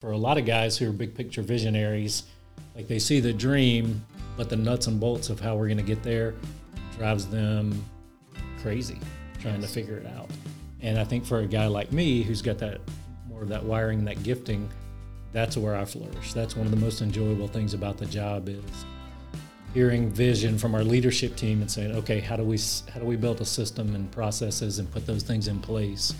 for a lot of guys who are big picture visionaries, like they see the dream, but the nuts and bolts of how we're going to get there drives them crazy trying to figure it out. And I think for a guy like me who's got that more of that wiring, that gifting, that's where I flourish. That's one of the most enjoyable things about the job is hearing vision from our leadership team and saying, okay, how do we build a system and processes and put those things in place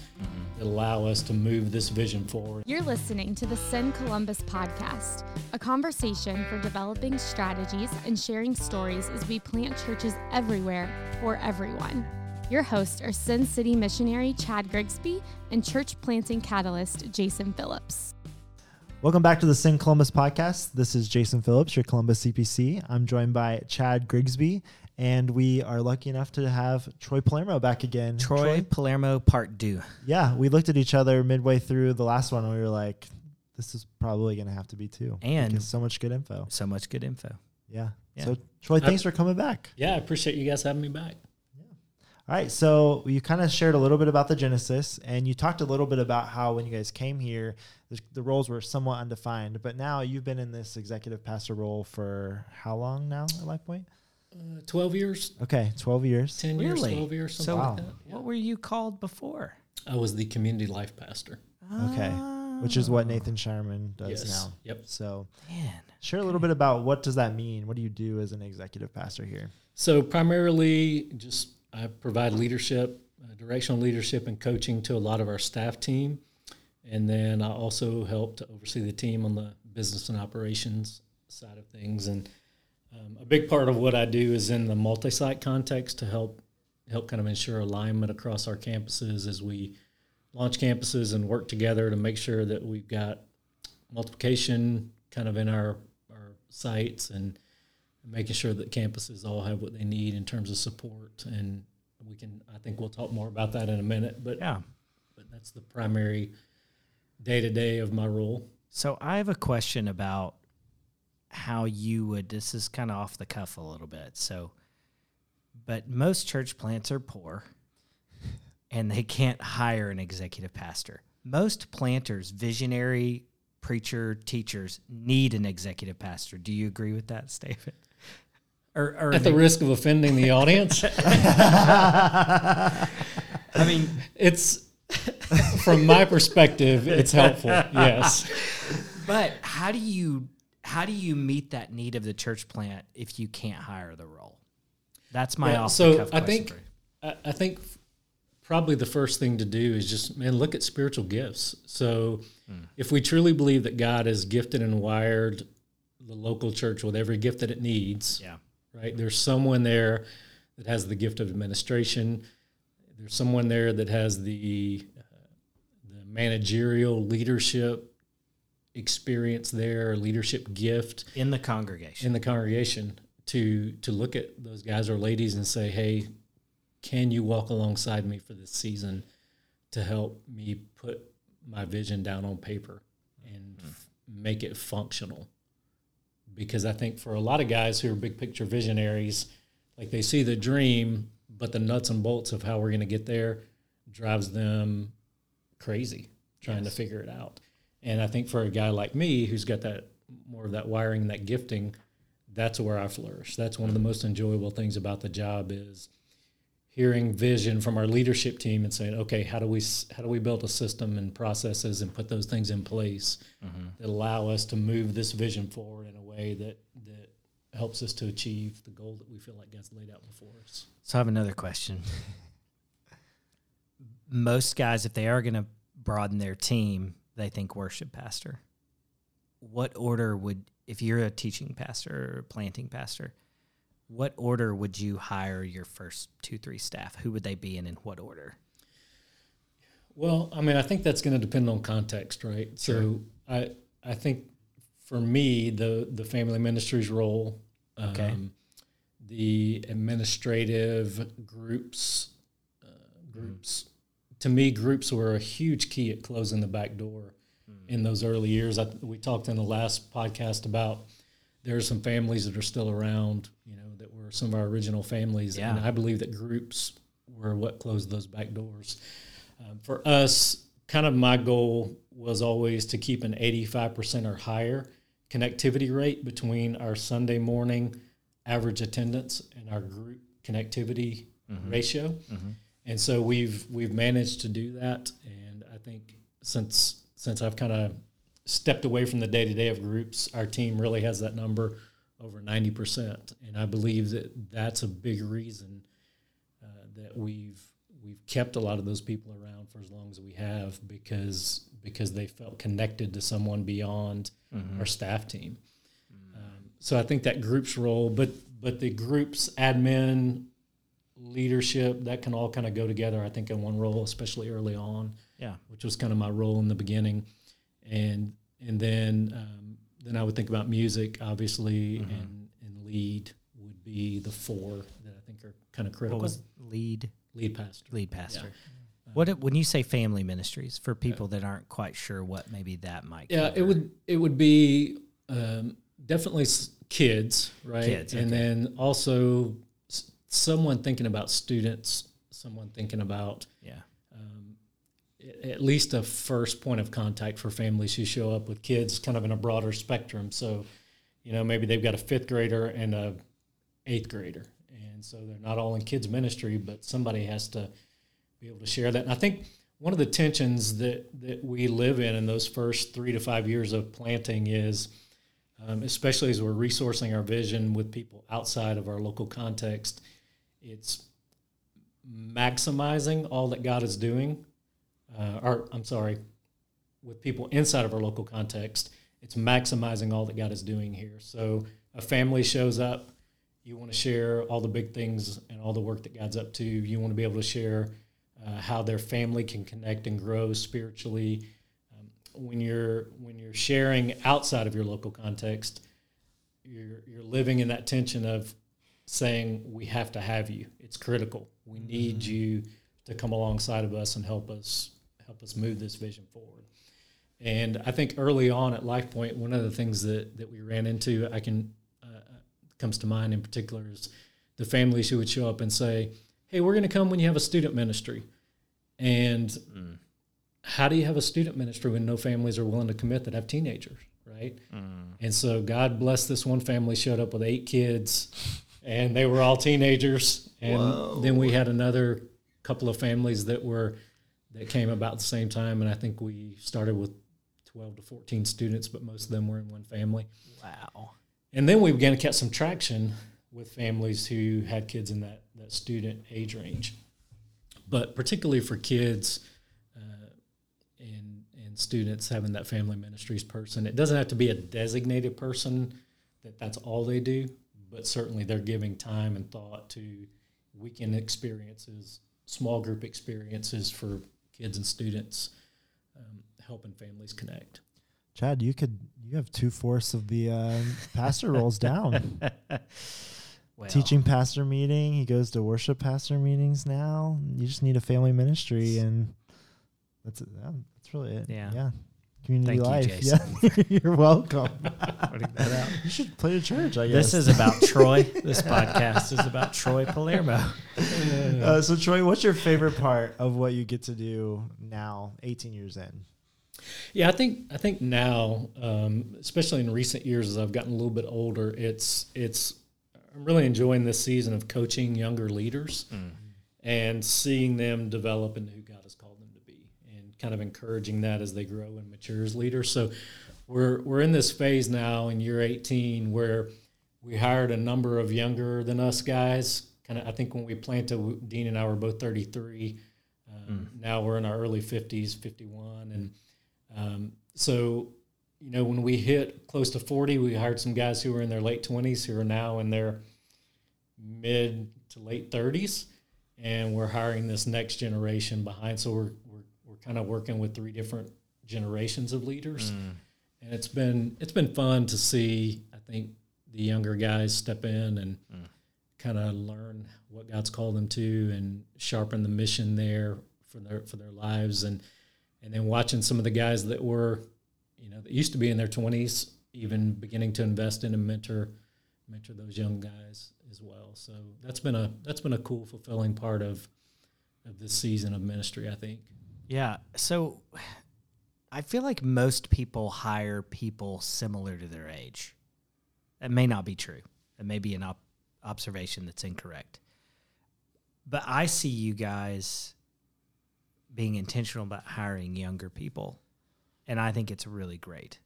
that allow us to move this vision forward. You're listening to the Send Columbus podcast, a conversation for developing strategies and sharing stories as we plant churches everywhere for everyone. Your hosts are Sin City missionary Chad Grigsby and church planting catalyst Jason Phillips. Welcome back to the Send Columbus podcast. This is Jason Phillips, your Columbus CPC. I'm joined by Chad Grigsby, and we are lucky enough to have Troy Palermo back again. Troy Palermo part two. Yeah, we looked at each other midway through the last one, and we were like, this is probably going to have to be two. And so much good info. Yeah. So, Troy, thanks for coming back. Yeah, I appreciate you guys having me back. All right, so you kind of shared a little bit about the genesis, and you talked a little bit about how when you guys came here, the roles were somewhat undefined, but now you've been in this executive pastor role for how long now at LifePoint? 12 years. Okay, 12 years. 10 years, 12 years, something like that. Yeah. What were you called before? I was the community life pastor. Okay, which is what Nathan Sherman does now. Yep. So share a little bit about what does that mean? What do you do as an executive pastor here? So primarily just I provide leadership, directional leadership and coaching to a lot of our staff team. And then I also help to oversee the team on the business and operations side of things. And a big part of what I do is in the multi-site context to help kind of ensure alignment across our campuses as we launch campuses and work together to make sure that we've got multiplication kind of in our sites and making sure that campuses all have what they need in terms of support. And we can, I think we'll talk more about that in a minute, but that's the primary day-to-day of my role. So I have a question about how you would, this is kind of off the cuff a little bit. So, but most church plants are poor and they can't hire an executive pastor. Most planters, visionary preacher, teachers need an executive pastor. Do you agree with that statement? Or at the risk of offending the audience? I mean, it's from my perspective, it's helpful. Yes. But how do you meet that need of the church plant if you can't hire the role? That's my off-the-cuff question. I think probably the first thing to do is just, look at spiritual gifts. So if we truly believe that God has gifted and wired the local church with every gift that it needs, right? There's someone there that has the gift of administration. There's someone there that has the managerial leadership experience there, leadership gift. In the congregation to look at those guys or ladies and say, hey, can you walk alongside me for this season to help me put my vision down on paper and make it functional? Because I think for a lot of guys who are big picture visionaries, like they see the dream, but the nuts and bolts of how we're going to get there drives them crazy trying to figure it out. And I think for a guy like me who's got that more of that wiring, that gifting, that's where I flourish. That's one of the most enjoyable things about the job is hearing vision from our leadership team and saying, okay, how do we build a system and processes and put those things in place that allow us to move this vision forward in a way that helps us to achieve the goal that we feel like God's laid out before us. So I have another question. Most guys, if they are going to broaden their team, they think worship pastor. What order would, if you're a teaching pastor or planting pastor, what order would you hire your first 2-3 staff? Who would they be in what order? Well, I think that's going to depend on context, right? Sure. So I think for me, the family ministries role, the administrative groups. To me, groups were a huge key at closing the back door in those early years. We talked in the last podcast about there are some families that are still around, that were some of our original families. Yeah. And I believe that groups were what closed those back doors. For us, kind of my goal was always to keep an 85% or higher connectivity rate between our Sunday morning average attendance and our group connectivity ratio. Mm-hmm. And so we've managed to do that. And I think since I've kind of stepped away from the day-to-day of groups, our team really has that number over 90%. And I believe that that's a big reason that we've kept a lot of those people around for as long as we have, because they felt connected to someone beyond our staff team. So I think that group's role, but the group's admin, leadership, that can all kind of go together, I think, in one role, especially early on, which was kind of my role in the beginning. And then I would think about music, obviously, and lead would be the four that I think are kind of critical. What was lead pastor? Lead pastor. Yeah. When you say family ministries, for people that aren't quite sure what maybe that might be. Yeah, it would be definitely kids, right? Kids, okay. And then also someone thinking about students, someone thinking about at least a first point of contact for families who show up with kids kind of in a broader spectrum. So, maybe they've got a fifth grader and a eighth grader. And so they're not all in kids ministry, but somebody has to be able to share that. And I think one of the tensions that we live in those first 3 to 5 years of planting is, especially as we're resourcing our vision with people outside of our local context, it's maximizing all that God is doing. With people inside of our local context, it's maximizing all that God is doing here. So a family shows up, you want to share all the big things and all the work that God's up to. You want to be able to share how their family can connect and grow spiritually. When you're sharing outside of your local context, you're living in that tension of saying, we have to have you. It's critical. We need you to come alongside of us and help us move this vision forward. And I think early on at LifePoint, one of the things that we ran into, comes to mind in particular, is the families who would show up and say, hey, we're going to come when you have a student ministry. And how do you have a student ministry when no families are willing to commit that have teenagers, right? And so God bless this one family, showed up with 8 kids, and they were all teenagers. And then we had another couple of families that came about the same time, and I think we started with 12 to 14 students, but most of them were in one family. Wow. And then we began to catch some traction with families who had kids in that student age range. But particularly for kids and students, having that family ministries person, it doesn't have to be a designated person that's all they do, but certainly they're giving time and thought to weekend experiences, small group experiences for kids and students, helping families connect. Chad, you have 2/4 of the pastor roles down. Well, teaching pastor meeting, he goes to worship pastor meetings now. You just need a family ministry, and that's it. That's really it. Yeah. Community life. Thank you, Jason. Yeah. You're welcome. You should play to church, I guess. This is about Troy. This podcast is about Troy Palermo. So, Troy, what's your favorite part of what you get to do now, 18 years in? Yeah, I think now, especially in recent years, as I've gotten a little bit older, it's I'm really enjoying this season of coaching younger leaders and seeing them develop into who God has called them to be, and kind of encouraging that as they grow and mature as leaders. So we're in this phase now in year 18 where we hired a number of younger than us guys. Kind of, I think when we planted, Dean and I were both 33. Now we're in our early 50s, 51, and so, when we hit close to 40, we hired some guys who were in their late 20s who are now in their mid to late 30s, and we're hiring this next generation behind. So we're kind of working with 3 different generations of leaders, and it's been fun to see. I think the younger guys step in and kind of learn what God's called them to, and sharpen the mission there for their lives. And then watching some of the guys that were, that used to be in their 20s, even beginning to invest in and mentor those young guys as well. So that's been a cool, fulfilling part of this season of ministry, I think. Yeah, So I feel like most people hire people similar to their age. That may not be true. It may be an observation that's incorrect. But I see you guys being intentional about hiring younger people, and I think it's really great.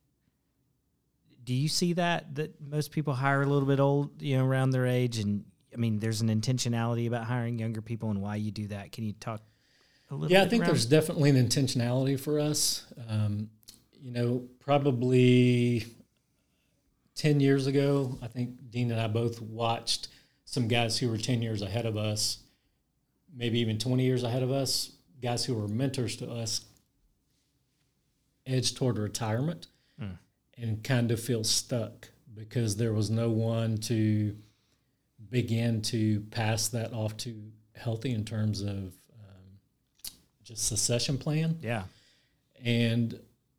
Do you see that most people hire a little bit old, around their age? And, I mean, there's an intentionality about hiring younger people and why you do that. Can you talk a little bit? Yeah, I think there's definitely an intentionality for us. Probably 10 years ago, I think Dean and I both watched some guys who were 10 years ahead of us, maybe even 20 years ahead of us, guys who were mentors to us, edge toward retirement and kind of feel stuck because there was no one to begin to pass that off to healthy in terms of just succession plan. Yeah. And,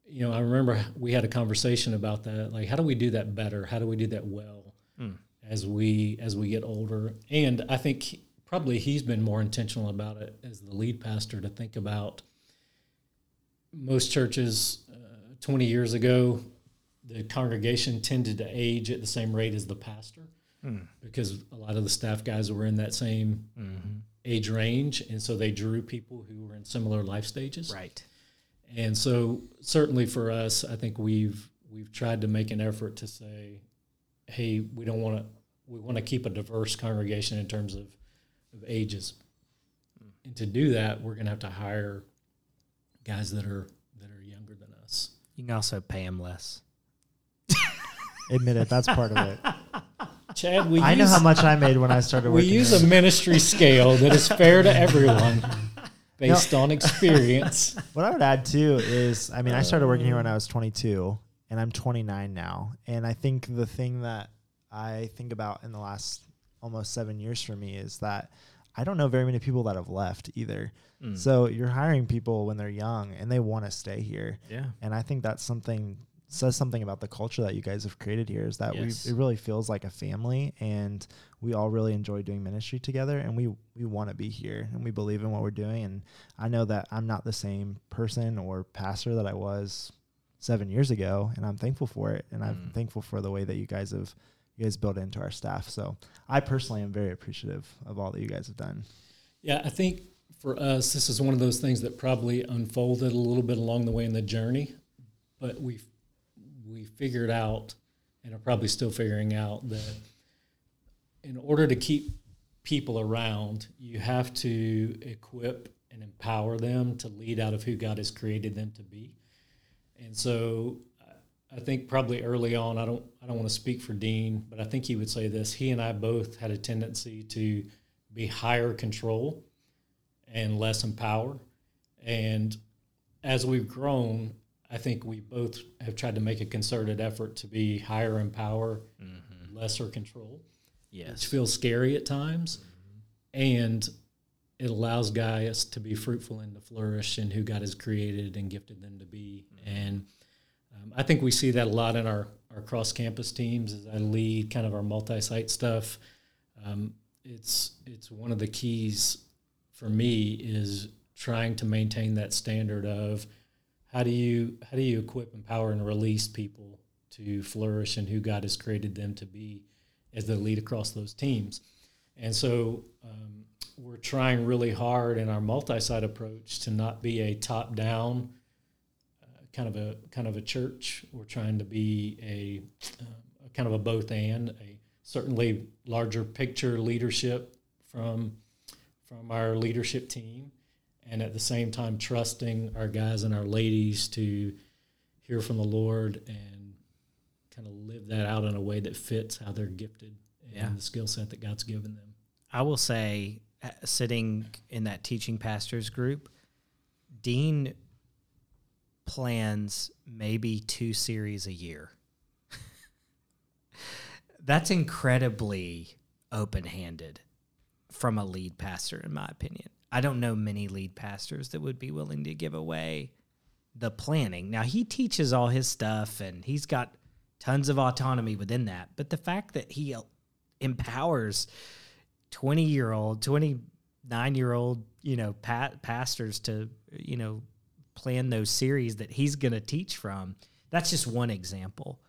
I remember we had a conversation about that. Like, how do we do that better? How do we do that well as we get older? And I think probably he's been more intentional about it as the lead pastor to think about most churches. 20 years ago, the congregation tended to age at the same rate as the pastor because a lot of the staff guys were in that same age range, and so they drew people who were in similar life stages. Right. And so certainly for us, I think we've tried to make an effort to say, hey, we want to keep a diverse congregation in terms of ages. And to do that, we're going to have to hire guys that are younger than us. You can also pay them less. Admit it, that's part of it. Chad, I know how much I made when I started working. We use a ministry scale that is fair to everyone based on experience. What I would add, too, is, I started working here when I was 22, and I'm 29 now. And I think the thing that I think about in the last almost 7 years for me is that I don't know very many people that have left either. Mm. So you're hiring people when they're young and they want to stay here. Yeah. And I think that's says something about the culture that you guys have created here is that it really feels like a family, and we all really enjoy doing ministry together, and we want to be here, and we believe in what we're doing. And I know that I'm not the same person or pastor that I was 7 years ago, and I'm thankful for it. And I'm thankful for the way that you guys built into our staff. So I personally am very appreciative of all that you guys have done. Yeah, I think for us, this is one of those things that probably unfolded a little bit along the way in the journey, but we figured out, and are probably still figuring out, that in order to keep people around, you have to equip and empower them to lead out of who God has created them to be. And so I think probably early on, I don't want to speak for Dean, but I think he would say this. He and I both had a tendency to be higher control and less empower. And as we've grown, I think we both have tried to make a concerted effort to be higher empower, lesser control. Yes. Which feels scary at times. Mm-hmm. And it allows guys to be fruitful and to flourish in who God has created and gifted them to be. Mm-hmm. And I think we see that a lot in our cross-campus teams. As I lead kind of our multi-site stuff, it's one of the keys for me is trying to maintain that standard of how do you equip, empower, and release people to flourish in who God has created them to be as they lead across those teams. And so we're trying really hard in our multi-site approach to not be a top-down kind of a church. We're trying to be a kind of a both and, a certainly larger picture leadership from our leadership team, and at the same time trusting our guys and our ladies to hear from the Lord and kind of live that out in a way that fits how they're gifted and the skill set that God's given them. I will say, sitting in that teaching pastors group, Dean plans maybe 2 series a year. That's incredibly open-handed from a lead pastor, in my opinion. I don't know many lead pastors that would be willing to give away the planning. Now, he teaches all his stuff, and he's got tons of autonomy within that, but the fact that he empowers 20-year-old, 29-year-old, pastors to, plan those series that he's going to teach from. That's just one example.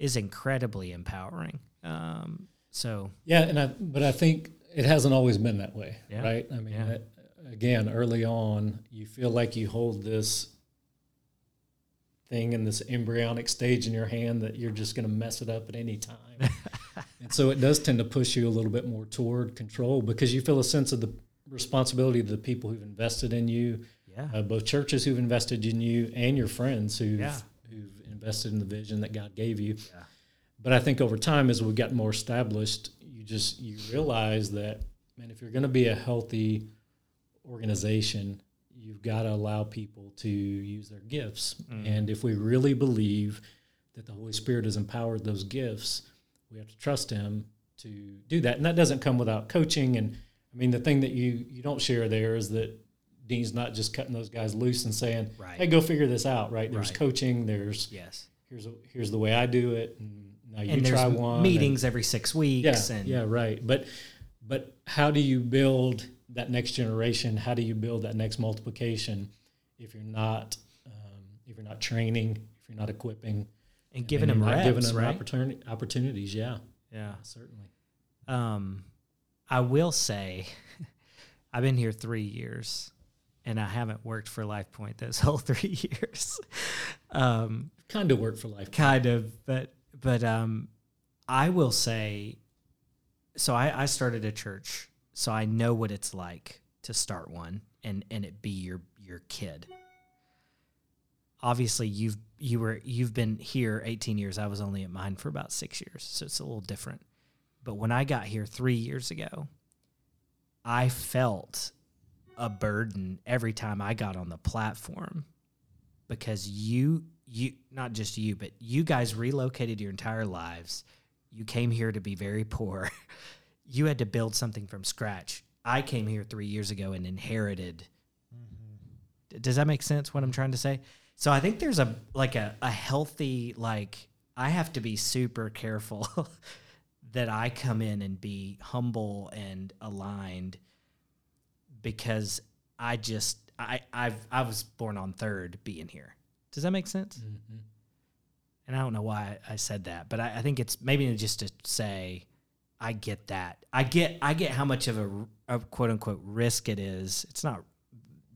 Is incredibly empowering. But I think it hasn't always been that way, right? I mean, again, early on, you feel like you hold this thing in this embryonic stage in your hand that you're just going to mess it up at any time. And so it does tend to push you a little bit more toward control because you feel a sense of the responsibility to the people who've invested in you, both churches who've invested in you and your friends who've invested in the vision that God gave you. Yeah. But I think over time, as we've gotten more established, you realize that, man, if you're going to be a healthy organization, you've got to allow people to use their gifts. Mm. And if we really believe that the Holy Spirit has empowered those gifts, we have to trust him to do that. And that doesn't come without coaching. And I mean, the thing that you don't share there is that Dean's not just cutting those guys loose and saying, hey, go figure this out, right? There's coaching, there's here's the way I do it, and now you try one. Meetings every 6 weeks. But how do you build that next generation? How do you build that next multiplication if you're not training, if you're not equipping, and giving them reps, giving them opportunities? Yeah, certainly. I will say, I've been here 3 years, and I haven't worked for LifePoint those whole 3 years. Kind of worked for LifePoint. Kind of, but I will say, so I started a church, so I know what it's like to start one and it be your kid. Obviously, you've been here 18 years. I was only at mine for about 6 years, so it's a little different. But when I got here 3 years ago, I felt a burden every time I got on the platform because you guys relocated your entire lives. You came here to be very poor. You had to build something from scratch. I came here 3 years ago and inherited. Mm-hmm. Does that make sense, what I'm trying to say? So I think there's a healthy, I have to be super careful that I come in and be humble and aligned because I was born on third being here. Does that make sense? Mm-hmm. And I don't know why I said that, but I think it's maybe just to say I get that. I get how much of a quote unquote risk it is. It's not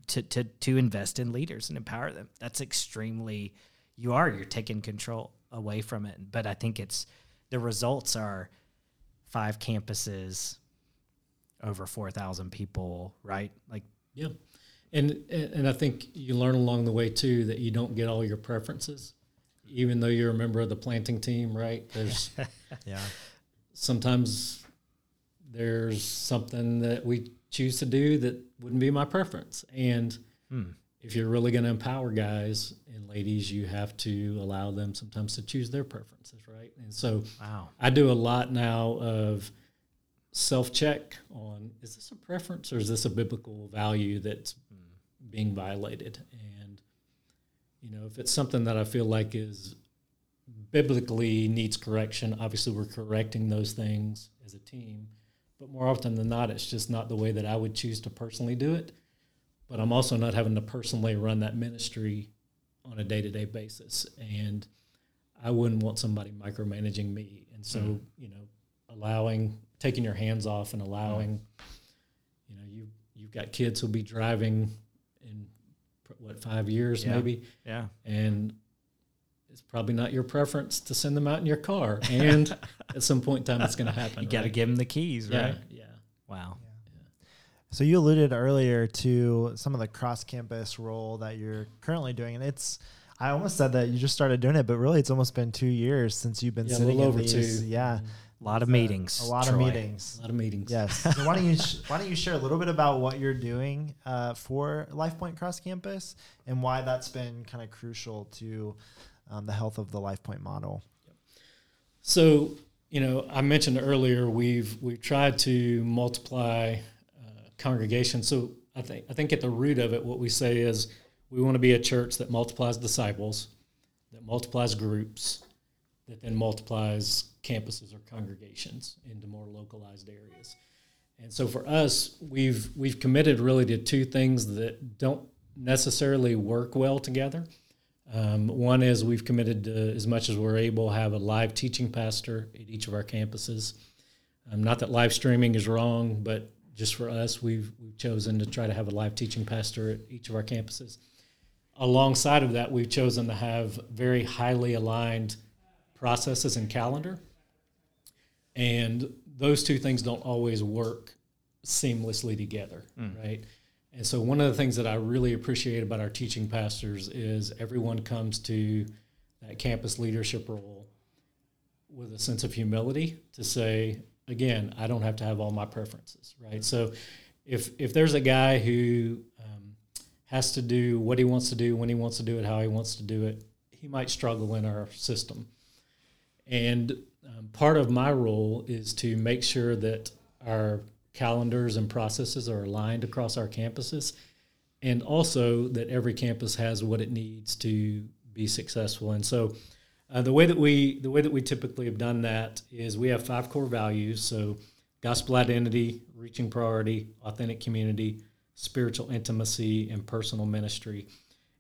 to invest in leaders and empower them. That's extremely you're taking control away from it. But I think it's the results are 5 campuses, over 4,000 people, right? Yeah. And I think you learn along the way, too, that you don't get all your preferences, even though you're a member of the planting team, right? There's sometimes there's something that we choose to do that wouldn't be my preference. And if you're really going to empower guys and ladies, you have to allow them sometimes to choose their preferences, right? And so I do a lot now of self-check on, is this a preference or is this a biblical value that's being violated? And, if it's something that I feel like is biblically needs correction, obviously we're correcting those things as a team. But more often than not, it's just not the way that I would choose to personally do it. But I'm also not having to personally run that ministry on a day-to-day basis. And I wouldn't want somebody micromanaging me. And so, taking your hands off and allowing, you've got kids who'll be driving in 5 years maybe? Yeah. And it's probably not your preference to send them out in your car. And at some point in time, it's going to happen. You got to give them the keys, right? Yeah. Wow. Yeah. So you alluded earlier to some of the cross-campus role that you're currently doing. And I almost said that you just started doing it, but really it's almost been 2 years since you've been sitting in these. Yeah. A lot of meetings. A lot of meetings. Yes. So why don't you share a little bit about what you're doing for LifePoint Cross Campus and why that's been kind of crucial to the health of the LifePoint model? So, I mentioned earlier we've tried to multiply congregations. So I think at the root of it, what we say is we want to be a church that multiplies disciples, that multiplies groups, that then multiplies campuses or congregations into more localized areas. And so for us, we've committed really to two things that don't necessarily work well together. One is we've committed to, as much as we're able, have a live teaching pastor at each of our campuses. Not that live streaming is wrong, but just for us, we've chosen to try to have a live teaching pastor at each of our campuses. Alongside of that, we've chosen to have very highly aligned processes and calendar. And those two things don't always work seamlessly together, right? And so one of the things that I really appreciate about our teaching pastors is everyone comes to that campus leadership role with a sense of humility to say, again, I don't have to have all my preferences, right? So if there's a guy who has to do what he wants to do, when he wants to do it, how he wants to do it, he might struggle in our system. And part of my role is to make sure that our calendars and processes are aligned across our campuses, and also that every campus has what it needs to be successful. And so the way that we typically have done that is we have 5 core values. So gospel identity, reaching priority, authentic community, spiritual intimacy, and personal ministry.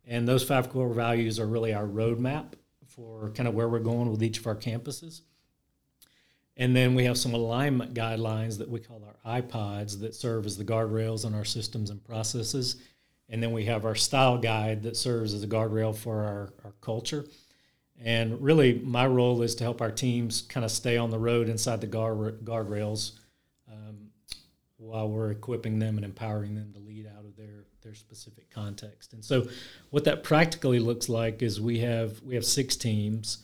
And those 5 core values are really our roadmap for kind of where we're going with each of our campuses. And then we have some alignment guidelines that we call our iPods that serve as the guardrails on our systems and processes. And then we have our style guide that serves as a guardrail for our culture. And really, my role is to help our teams kind of stay on the road inside the guardrails while we're equipping them and empowering them to lead out of their specific context. And so what that practically looks like is we have 6 teams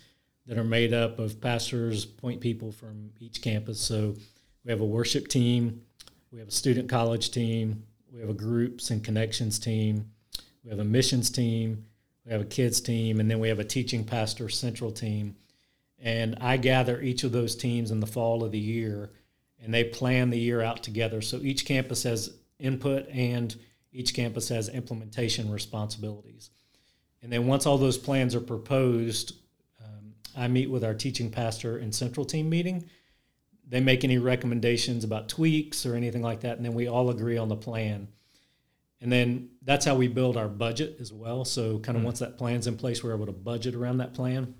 that are made up of pastors, point people from each campus. So we have a worship team, we have a student college team, we have a groups and connections team, we have a missions team, we have a kids team, and then we have a teaching pastor central team. And I gather each of those teams in the fall of the year, and they plan the year out together. So each campus has input and each campus has implementation responsibilities. And then once all those plans are proposed, I meet with our teaching pastor and central team meeting. They make any recommendations about tweaks or anything like that, and then we all agree on the plan. And then that's how we build our budget as well. So kind of once that plan's in place, we're able to budget around that plan.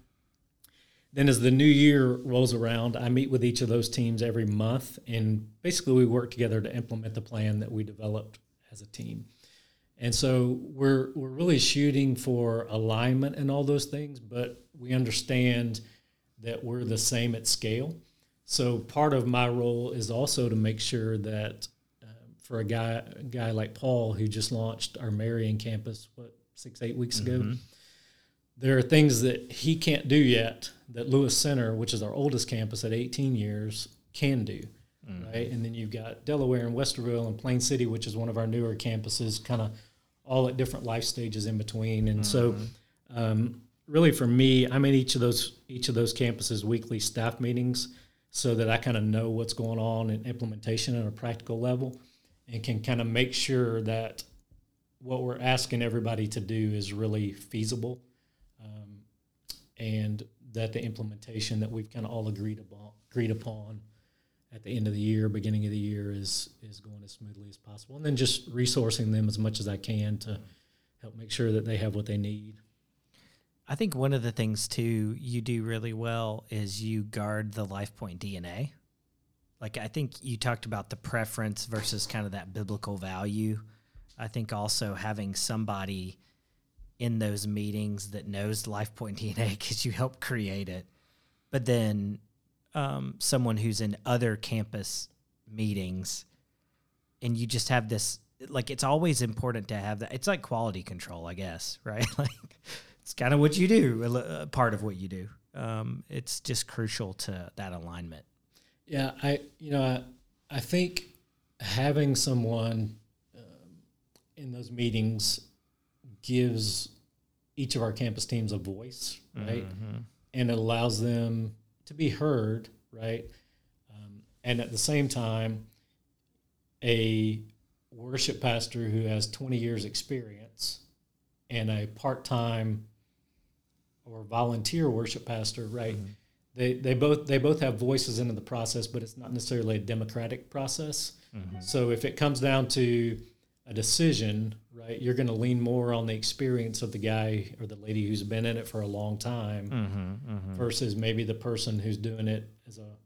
Then as the new year rolls around, I meet with each of those teams every month, and basically we work together to implement the plan that we developed as a team. And so we're really shooting for alignment and all those things, but we understand that we're the same at scale. So part of my role is also to make sure that for a guy like Paul, who just launched our Marion campus, 6-8 weeks ago, there are things that he can't do yet that Lewis Center, which is our oldest campus at 18 years, can do. Right? And then you've got Delaware and Westerville and Plain City, which is one of our newer campuses, kind of all at different life stages in between. And so really for me, I'm in each of those campuses' weekly staff meetings so that I kind of know what's going on in implementation at a practical level and can kind of make sure that what we're asking everybody to do is really feasible and that the implementation that we've kind of all agreed upon at the end of the year, beginning of the year is going as smoothly as possible. And then just resourcing them as much as I can to help make sure that they have what they need. I think one of the things, too, you do really well is you guard the LifePoint DNA. Like, I think you talked about the preference versus kind of that biblical value. I think also having somebody in those meetings that knows LifePoint DNA because you help create it. But then someone who's in other campus meetings, and you just have this, like, it's always important to have that. It's like quality control, I guess, right? Like, it's kind of what you do, a part of what you do. It's just crucial to that alignment. Yeah, I think having someone in those meetings gives each of our campus teams a voice, right? And it allows them to be heard, right? And at the same time, a worship pastor who has 20 years experience and a part-time or volunteer worship pastor, right? They both have voices into the process, but it's not necessarily a democratic process. So if it comes down to a decision, right, you're going to lean more on the experience of the guy or the lady who's been in it for a long time versus maybe the person who's doing it on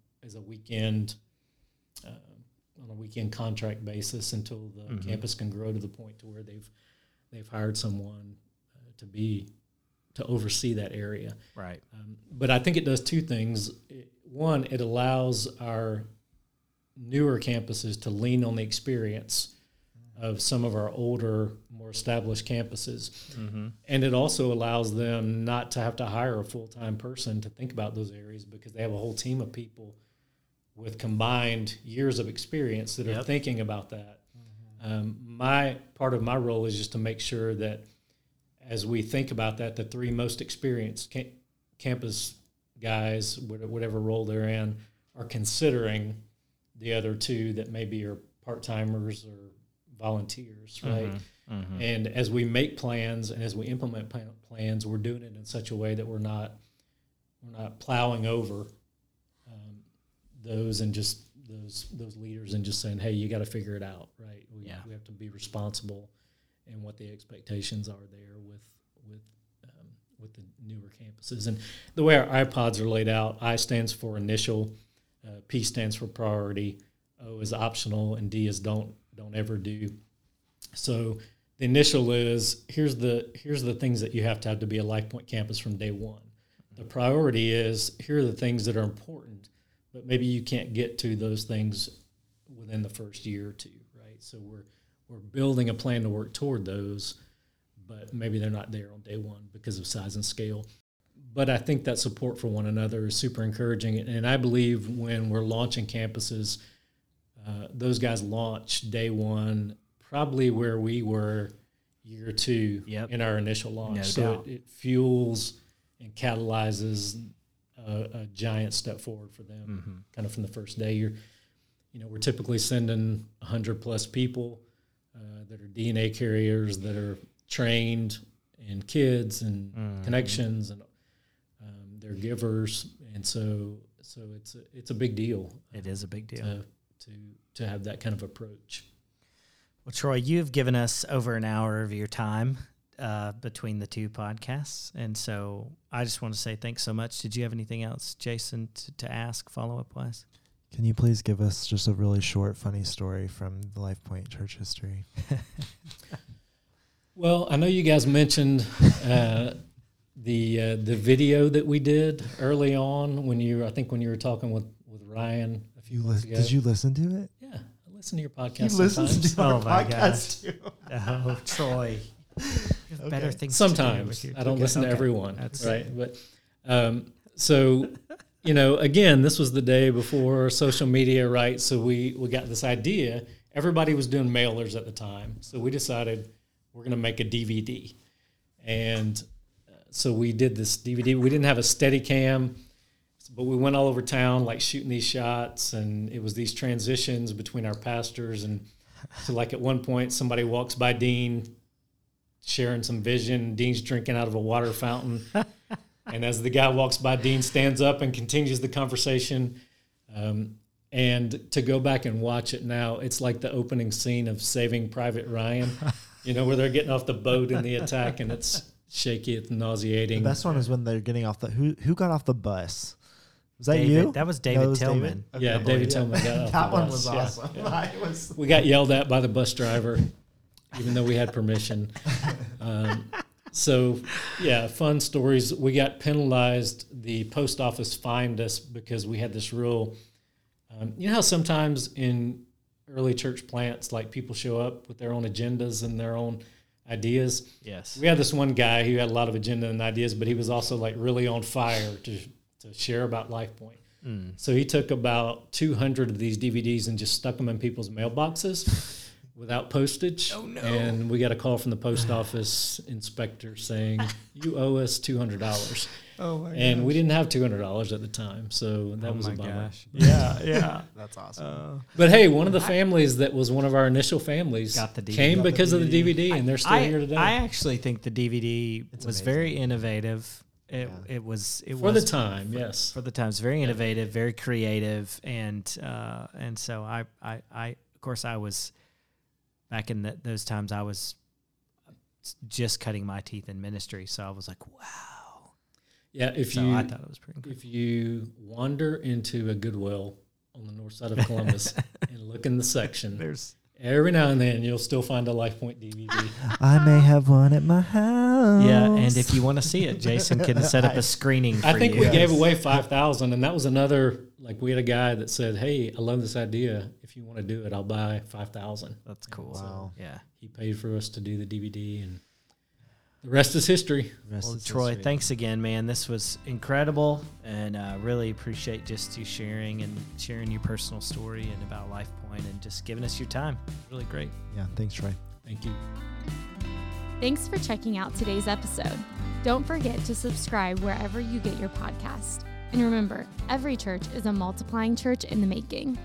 a weekend contract basis until the campus can grow to the point to where they've hired someone to oversee that area. Right. But I think it does two things. One, it allows our newer campuses to lean on the experience of some of our older, more established campuses. Mm-hmm. And it also allows them not to have to hire a full-time person to think about those areas because they have a whole team of people with combined years of experience that are thinking about that. Mm-hmm. My part of my role is just to make sure that as we think about that, the three most experienced campus guys, whatever role they're in, are considering the other two that maybe are part-timers or volunteers, right? And as we make plans and as we implement plans, we're doing it in such a way that we're not plowing over those and just those leaders and just saying, hey, you got to figure it out, right? We have to be responsible in what the expectations are there with the newer campuses. And the way our iPods are laid out, I stands for initial, P stands for priority, O is optional, and D is don't ever do. So the initial is here's the things that you have to be a LifePoint campus from day one. The priority is here are the things that are important, but maybe you can't get to those things within the first year or two, right? So we're building a plan to work toward those, but maybe they're not there on day one because of size and scale. But I think that support for one another is super encouraging. And I believe when we're launching campuses, those guys launch day one, probably where we were year two in our initial launch. No doubt. So it fuels and catalyzes a giant step forward for them kind of from the first day. We're typically sending 100 plus people that are DNA carriers, that are trained, and kids and connections, and they're givers, and so it's a big deal. It is a big deal to have that kind of approach. Well, Troy, you've given us over an hour of your time between the two podcasts, and so I just want to say thanks so much. Did you have anything else, Jason, to ask follow-up wise? Can you please give us just a really short, funny story from the LifePoint Church history? Well, I know you guys mentioned the video that we did early on when you were talking with Ryan. Did you listen to it? Yeah, I listen to your podcast. He listens to our podcast too. Oh, Troy, better things. Sometimes to do. I don't listen to everyone. That's right, but so. Again, this was the day before social media, right? So we got this idea. Everybody was doing mailers at the time. So we decided we're going to make a DVD. And so we did this DVD. We didn't have a Steadicam, but we went all over town, like shooting these shots. And it was these transitions between our pastors. And so like at one point, somebody walks by Dean, sharing some vision. Dean's drinking out of a water fountain. And as the guy walks by, Dean stands up and continues the conversation. And to go back and watch it now, it's like the opening scene of Saving Private Ryan, where they're getting off the boat in the attack, and it's shaky, it's nauseating. The best one is when they're getting off the – who got off the bus? Was that David, you? That was David Tillman. David? Okay, yeah, David Tillman got off that the bus. That one was awesome. Yeah. We got yelled at by the bus driver, even though we had permission. So, yeah, fun stories. We got penalized. The post office fined us because we had this rule. You know how sometimes in early church plants, like people show up with their own agendas and their own ideas? Yes. We had this one guy who had a lot of agenda and ideas, but he was also like really on fire to share about LifePoint. Mm. So he took about 200 of these DVDs and just stuck them in people's mailboxes. Without postage. Oh, no. And we got a call from the post office inspector saying, you owe us $200. Oh, my gosh. And we didn't have $200 at the time, so that was a bummer. Gosh. Yeah, yeah. That's awesome. But, hey, one of the families that was one of our initial families came because of the DVD, and they're still here today. I actually think the DVD was amazing. Very innovative. It was, for the time, yes. For the time. It was very innovative, very creative, and so I, of course, I was back in those times, I was just cutting my teeth in ministry. So I was like, wow. Yeah, I thought it was pretty cool. If you wander into a Goodwill on the north side of Columbus and look in the section, every now and then you'll still find a LifePoint DVD. I may have one at my house. Yeah, and if you want to see it, Jason can set up a screening for you. I think we gave away 5,000, and that was another, like, we had a guy that said, hey, I love this idea. If you want to do it, I'll buy 5,000. That's cool. So wow. Yeah. He paid for us to do the DVD, and the rest is history. Troy, thanks again, man. This was incredible, and I really appreciate just you sharing your personal story and about LifePoint and just giving us your time. Really great. Yeah, thanks, Troy. Thank you. Thanks for checking out today's episode. Don't forget to subscribe wherever you get your podcast. And remember, every church is a multiplying church in the making.